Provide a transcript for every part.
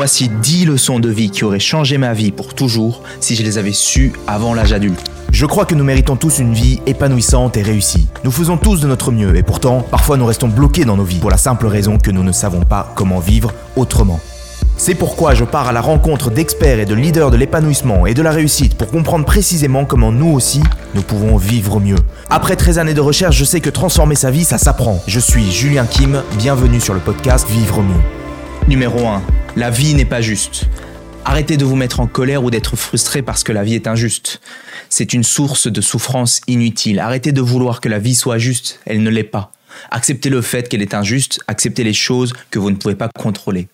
Voici 10 leçons de vie qui auraient changé ma vie pour toujours si je les avais sues avant l'âge adulte. Je crois que nous méritons tous une vie épanouissante et réussie. Nous faisons tous de notre mieux et pourtant, parfois nous restons bloqués dans nos vies pour la simple raison que nous ne savons pas comment vivre autrement. C'est pourquoi je pars à la rencontre d'experts et de leaders de l'épanouissement et de la réussite pour comprendre précisément comment nous aussi, nous pouvons vivre mieux. Après 13 années de recherche, je sais que transformer sa vie, ça s'apprend. Je suis Julien Kim, bienvenue sur le podcast Vivre Mieux. Numéro 1. La vie n'est pas juste. Arrêtez de vous mettre en colère ou d'être frustré parce que la vie est injuste. C'est une source de souffrance inutile. Arrêtez de vouloir que la vie soit juste, elle ne l'est pas. Acceptez le fait qu'elle est injuste, acceptez les choses que vous ne pouvez pas contrôler.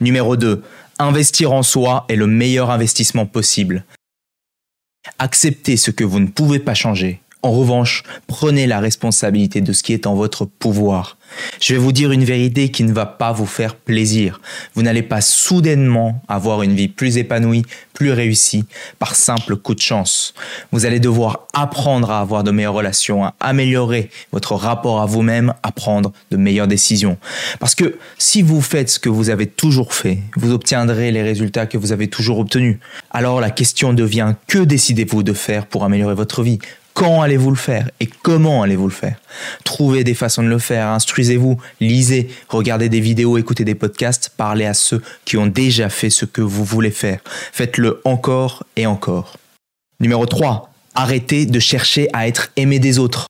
Numéro 2. Investir en soi est le meilleur investissement possible. Acceptez ce que vous ne pouvez pas changer. En revanche, prenez la responsabilité de ce qui est en votre pouvoir. Je vais vous dire une vérité qui ne va pas vous faire plaisir. Vous n'allez pas soudainement avoir une vie plus épanouie, plus réussie, par simple coup de chance. Vous allez devoir apprendre à avoir de meilleures relations, à améliorer votre rapport à vous-même, à prendre de meilleures décisions. Parce que si vous faites ce que vous avez toujours fait, vous obtiendrez les résultats que vous avez toujours obtenus. Alors la question devient, que décidez-vous de faire pour améliorer votre vie ? Quand allez-vous le faire et comment allez-vous le faire ? Trouvez des façons de le faire, instruisez-vous, lisez, regardez des vidéos, écoutez des podcasts, parlez à ceux qui ont déjà fait ce que vous voulez faire. Faites-le encore et encore. Numéro 3. Arrêtez de chercher à être aimé des autres.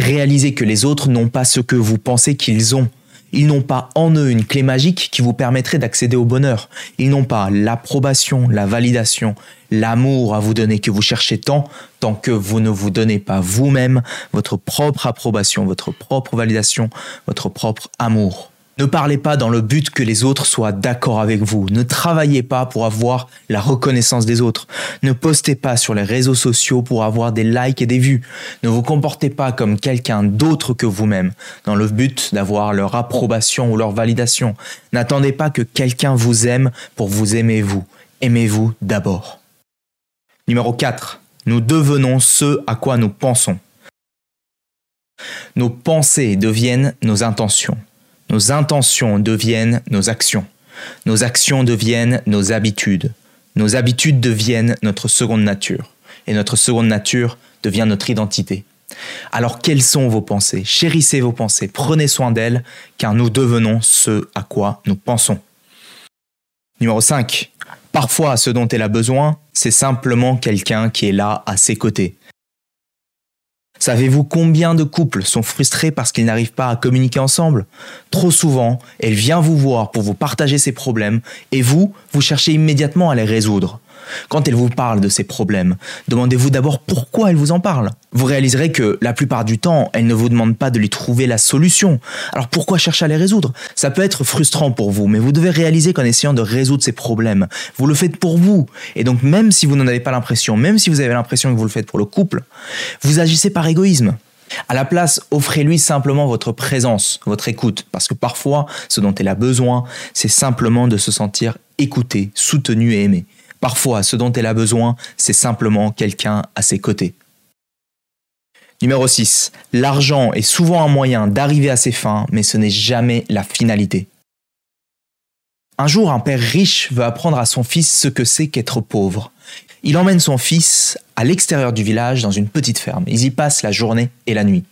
Réalisez que les autres n'ont pas ce que vous pensez qu'ils ont. Ils n'ont pas en eux une clé magique qui vous permettrait d'accéder au bonheur. Ils n'ont pas l'approbation, la validation, l'amour à vous donner que vous cherchez tant que vous ne vous donnez pas vous-même votre propre approbation, votre propre validation, votre propre amour. Ne parlez pas dans le but que les autres soient d'accord avec vous. Ne travaillez pas pour avoir la reconnaissance des autres. Ne postez pas sur les réseaux sociaux pour avoir des likes et des vues. Ne vous comportez pas comme quelqu'un d'autre que vous-même, dans le but d'avoir leur approbation ou leur validation. N'attendez pas que quelqu'un vous aime pour vous aimer vous. Aimez-vous d'abord. Numéro 4. Nous devenons ce à quoi nous pensons. Nos pensées deviennent nos intentions. Nos intentions deviennent nos actions. Nos actions deviennent nos habitudes. Nos habitudes deviennent notre seconde nature. Et notre seconde nature devient notre identité. Alors, quelles sont vos pensées ? Chérissez vos pensées, prenez soin d'elles, car nous devenons ce à quoi nous pensons. Numéro 5. Parfois, ce dont elle a besoin, c'est simplement quelqu'un qui est là à ses côtés. Savez-vous combien de couples sont frustrés parce qu'ils n'arrivent pas à communiquer ensemble ? Trop souvent, elle vient vous voir pour vous partager ses problèmes et vous cherchez immédiatement à les résoudre. Quand elle vous parle de ses problèmes, demandez-vous d'abord pourquoi elle vous en parle. Vous réaliserez que la plupart du temps, elle ne vous demande pas de lui trouver la solution. Alors pourquoi chercher à les résoudre ? Ça peut être frustrant pour vous, mais vous devez réaliser qu'en essayant de résoudre ces problèmes, vous le faites pour vous. Et donc même si vous n'en avez pas l'impression, même si vous avez l'impression que vous le faites pour le couple, vous agissez par égoïsme. À la place, offrez-lui simplement votre présence, votre écoute, parce que parfois, ce dont elle a besoin, c'est simplement de se sentir écouté, soutenu et aimé. Parfois, ce dont elle a besoin, c'est simplement quelqu'un à ses côtés. Numéro 6. L'argent est souvent un moyen d'arriver à ses fins, mais ce n'est jamais la finalité. Un jour, un père riche veut apprendre à son fils ce que c'est qu'être pauvre. Il emmène son fils à l'extérieur du village dans une petite ferme. Ils y passent la journée et la nuit.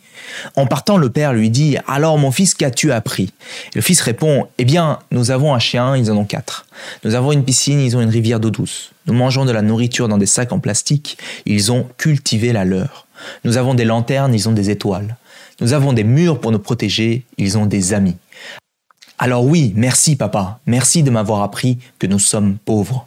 En partant, le père lui dit « Alors mon fils, qu'as-tu appris ?» Le fils répond « Eh bien, nous avons un chien, ils en ont 4. Nous avons une piscine, ils ont une rivière d'eau douce. Nous mangeons de la nourriture dans des sacs en plastique, ils ont cultivé la leur. Nous avons des lanternes, ils ont des étoiles. Nous avons des murs pour nous protéger, ils ont des amis. Alors oui, merci papa, merci de m'avoir appris que nous sommes pauvres. »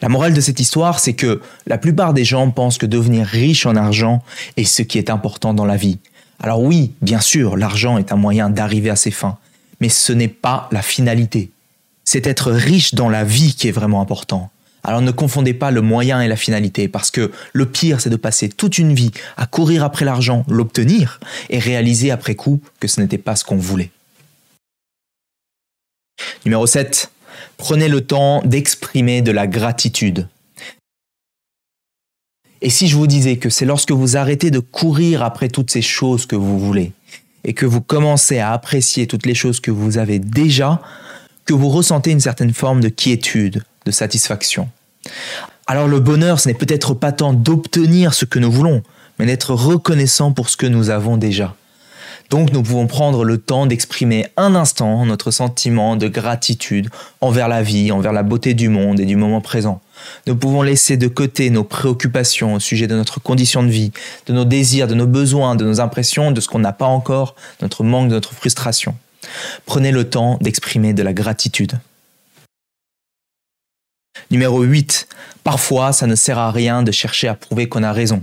La morale de cette histoire, c'est que la plupart des gens pensent que devenir riche en argent est ce qui est important dans la vie. Alors oui, bien sûr, l'argent est un moyen d'arriver à ses fins, mais ce n'est pas la finalité. C'est être riche dans la vie qui est vraiment important. Alors ne confondez pas le moyen et la finalité, parce que le pire, c'est de passer toute une vie à courir après l'argent, l'obtenir, et réaliser après coup que ce n'était pas ce qu'on voulait. Numéro 7. Prenez le temps d'exprimer de la gratitude. Et si je vous disais que c'est lorsque vous arrêtez de courir après toutes ces choses que vous voulez et que vous commencez à apprécier toutes les choses que vous avez déjà, que vous ressentez une certaine forme de quiétude, de satisfaction. Alors le bonheur, ce n'est peut-être pas tant d'obtenir ce que nous voulons, mais d'être reconnaissant pour ce que nous avons déjà. Donc nous pouvons prendre le temps d'exprimer un instant notre sentiment de gratitude envers la vie, envers la beauté du monde et du moment présent. Nous pouvons laisser de côté nos préoccupations au sujet de notre condition de vie, de nos désirs, de nos besoins, de nos impressions, de ce qu'on n'a pas encore, notre manque, de notre frustration. Prenez le temps d'exprimer de la gratitude. Numéro 8. Parfois, ça ne sert à rien de chercher à prouver qu'on a raison.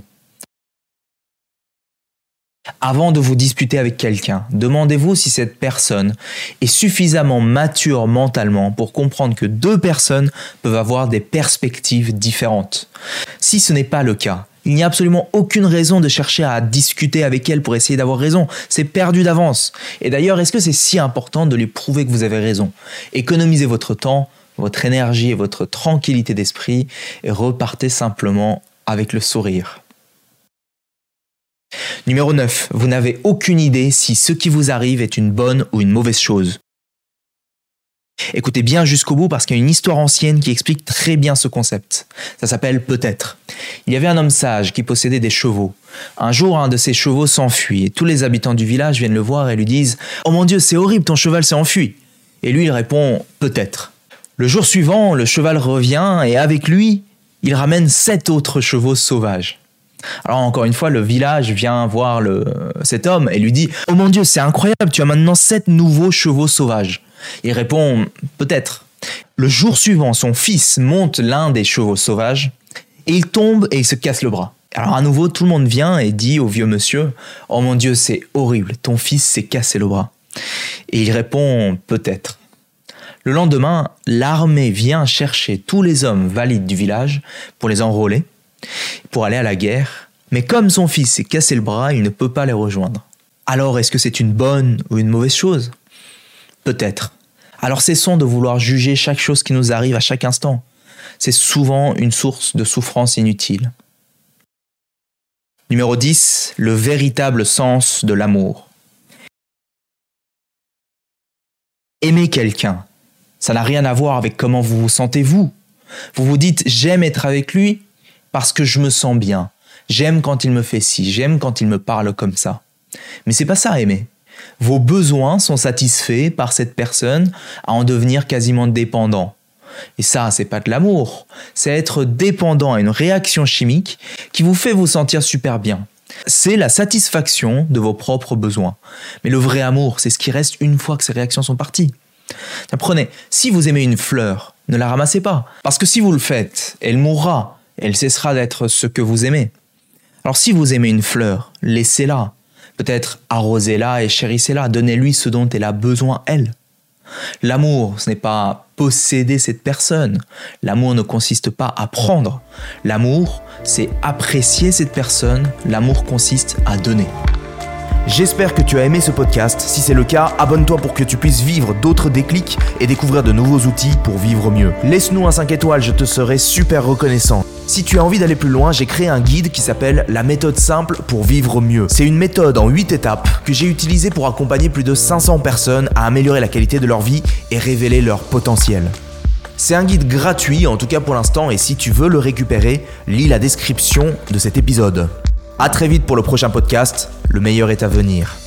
Avant de vous disputer avec quelqu'un, demandez-vous si cette personne est suffisamment mature mentalement pour comprendre que deux personnes peuvent avoir des perspectives différentes. Si ce n'est pas le cas, il n'y a absolument aucune raison de chercher à discuter avec elle pour essayer d'avoir raison. C'est perdu d'avance. Et d'ailleurs, est-ce que c'est si important de lui prouver que vous avez raison? Économisez votre temps, votre énergie et votre tranquillité d'esprit et repartez simplement avec le sourire. Numéro 9. Vous n'avez aucune idée si ce qui vous arrive est une bonne ou une mauvaise chose. Écoutez bien jusqu'au bout parce qu'il y a une histoire ancienne qui explique très bien ce concept. Ça s'appelle « Peut-être ». Il y avait un homme sage qui possédait des chevaux. Un jour, un de ses chevaux s'enfuit et tous les habitants du village viennent le voir et lui disent « Oh mon Dieu, c'est horrible, ton cheval s'est enfui !» Et lui, il répond « Peut-être ». Le jour suivant, le cheval revient et avec lui, il ramène 7 autres chevaux sauvages. Alors encore une fois, le village vient voir cet homme et lui dit « Oh mon Dieu, c'est incroyable, tu as maintenant 7 nouveaux chevaux sauvages !» Il répond « Peut-être ». Le jour suivant, son fils monte l'un des chevaux sauvages et il tombe et il se casse le bras. Alors à nouveau, tout le monde vient et dit au vieux monsieur « Oh mon Dieu, c'est horrible, ton fils s'est cassé le bras !» Et il répond « Peut-être ». Le lendemain, l'armée vient chercher tous les hommes valides du village pour les enrôler, pour aller à la guerre, mais comme son fils s'est cassé le bras, il ne peut pas les rejoindre. Alors est-ce que c'est une bonne ou une mauvaise chose? Peut-être. Alors cessons de vouloir juger chaque chose qui nous arrive à chaque instant. C'est souvent une source de souffrance inutile. Numéro 10. Le véritable sens de l'amour. Aimer quelqu'un, ça n'a rien à voir avec comment vous vous sentez vous. Vous vous dites « j'aime être avec lui » parce que je me sens bien, j'aime quand il me fait ci, j'aime quand il me parle comme ça. Mais c'est pas ça aimer. Vos besoins sont satisfaits par cette personne à en devenir quasiment dépendant. Et ça, c'est pas de l'amour, c'est être dépendant à une réaction chimique qui vous fait vous sentir super bien. C'est la satisfaction de vos propres besoins. Mais le vrai amour, c'est ce qui reste une fois que ces réactions sont parties. Apprenez, si vous aimez une fleur, ne la ramassez pas, parce que si vous le faites, elle mourra. Elle cessera d'être ce que vous aimez. Alors si vous aimez une fleur, laissez-la. Peut-être arrosez-la et chérissez-la. Donnez-lui ce dont elle a besoin, elle. L'amour, ce n'est pas posséder cette personne. L'amour ne consiste pas à prendre. L'amour, c'est apprécier cette personne. L'amour consiste à donner. J'espère que tu as aimé ce podcast. Si c'est le cas, abonne-toi pour que tu puisses vivre d'autres déclics et découvrir de nouveaux outils pour vivre mieux. Laisse-nous un 5 étoiles, je te serai super reconnaissant. Si tu as envie d'aller plus loin, j'ai créé un guide qui s'appelle « La méthode simple pour vivre mieux ». C'est une méthode en 8 étapes que j'ai utilisée pour accompagner plus de 500 personnes à améliorer la qualité de leur vie et révéler leur potentiel. C'est un guide gratuit, en tout cas pour l'instant, et si tu veux le récupérer, lis la description de cet épisode. À très vite pour le prochain podcast, le meilleur est à venir.